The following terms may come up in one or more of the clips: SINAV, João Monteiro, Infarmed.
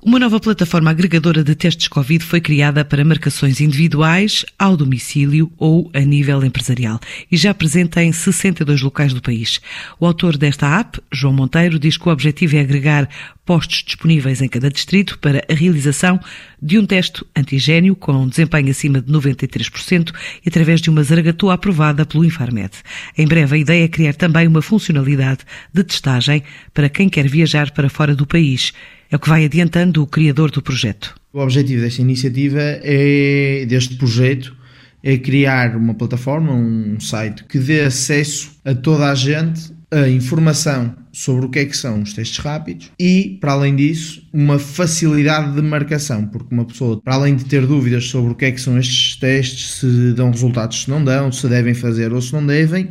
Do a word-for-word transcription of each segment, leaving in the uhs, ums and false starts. Uma nova plataforma agregadora de testes Covid foi criada para marcações individuais, ao domicílio ou a nível empresarial e já presente em sessenta e dois locais do país. O autor desta app, João Monteiro, diz que o objetivo é agregar postos disponíveis em cada distrito para a realização de um teste antigénio com desempenho acima de noventa e três por cento e através de uma zaragatoa aprovada pelo Infarmed. Em breve, a ideia é criar também uma funcionalidade de testagem para quem quer viajar para fora do país. É o que vai adiantando o criador do projeto. O objetivo desta iniciativa, é, deste projeto, é criar uma plataforma, um site que dê acesso a toda a gente a informação sobre o que é que são os testes rápidos e, para além disso, uma facilidade de marcação, porque uma pessoa, para além de ter dúvidas sobre o que é que são estes testes, se dão resultados, se não dão, se devem fazer ou se não devem,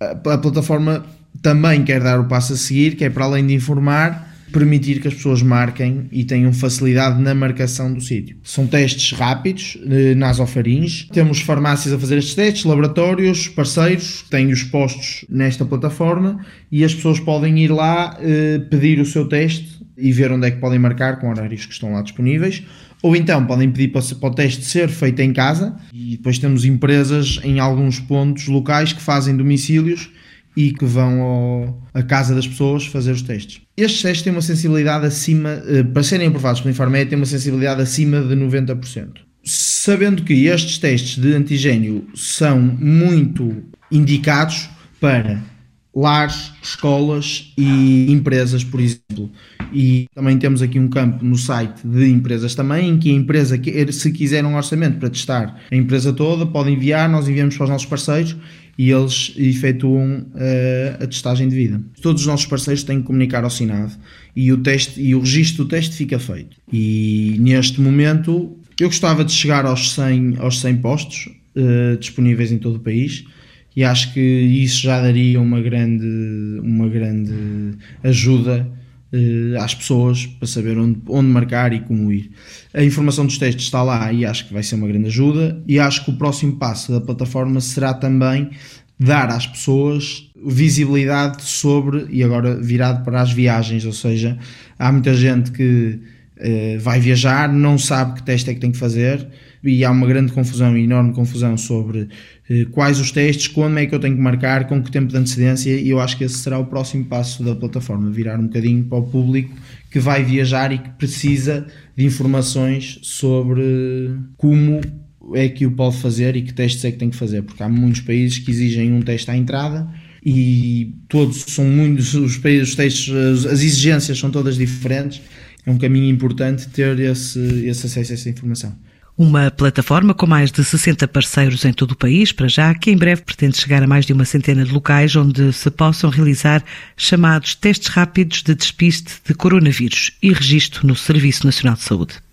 a plataforma também quer dar o passo a seguir, que é, para além de informar, permitir que as pessoas marquem e tenham facilidade na marcação do sítio. São testes rápidos, nasofaringe. Temos farmácias a fazer estes testes, laboratórios, parceiros, têm os postos nesta plataforma e as pessoas podem ir lá eh, pedir o seu teste e ver onde é que podem marcar, com horários que estão lá disponíveis. Ou então podem pedir para o teste ser feito em casa e depois temos empresas em alguns pontos locais que fazem domicílios e que vão ao, à casa das pessoas fazer os testes. Estes testes têm uma sensibilidade acima, para serem aprovados pelo Infarmed, têm uma sensibilidade acima de noventa por cento. Sabendo que estes testes de antigénio são muito indicados para lares, escolas e empresas, por exemplo. E também temos aqui um campo no site de empresas também, em que a empresa, se quiser um orçamento para testar a empresa toda, pode enviar, nós enviamos para os nossos parceiros e eles efetuam uh, a testagem devida. Todos os nossos parceiros têm que comunicar ao SINAV e o teste e o registro do teste fica feito. E neste momento eu gostava de chegar aos cem, aos cem postos uh, disponíveis em todo o país e acho que isso já daria uma grande, uma grande ajuda uh, às pessoas para saber onde, onde marcar e como ir. A informação dos testes está lá e acho que vai ser uma grande ajuda e acho que o próximo passo da plataforma será também dar às pessoas visibilidade sobre, e agora virado para as viagens, ou seja, há muita gente que eh, vai viajar, não sabe que teste é que tem que fazer e há uma grande confusão, enorme confusão sobre eh, quais os testes, quando é que eu tenho que marcar, com que tempo de antecedência, e eu acho que esse será o próximo passo da plataforma, virar um bocadinho para o público que vai viajar e que precisa de informações sobre como é que o pode fazer e que testes é que tem que fazer, porque há muitos países que exigem um teste à entrada e todos são muitos, os países, os testes, as exigências são todas diferentes. É um caminho importante ter esse, esse acesso a essa informação. Uma plataforma com mais de sessenta parceiros em todo o país, para já, que em breve pretende chegar a mais de uma centena de locais onde se possam realizar chamados testes rápidos de despiste de coronavírus e registro no Serviço Nacional de Saúde.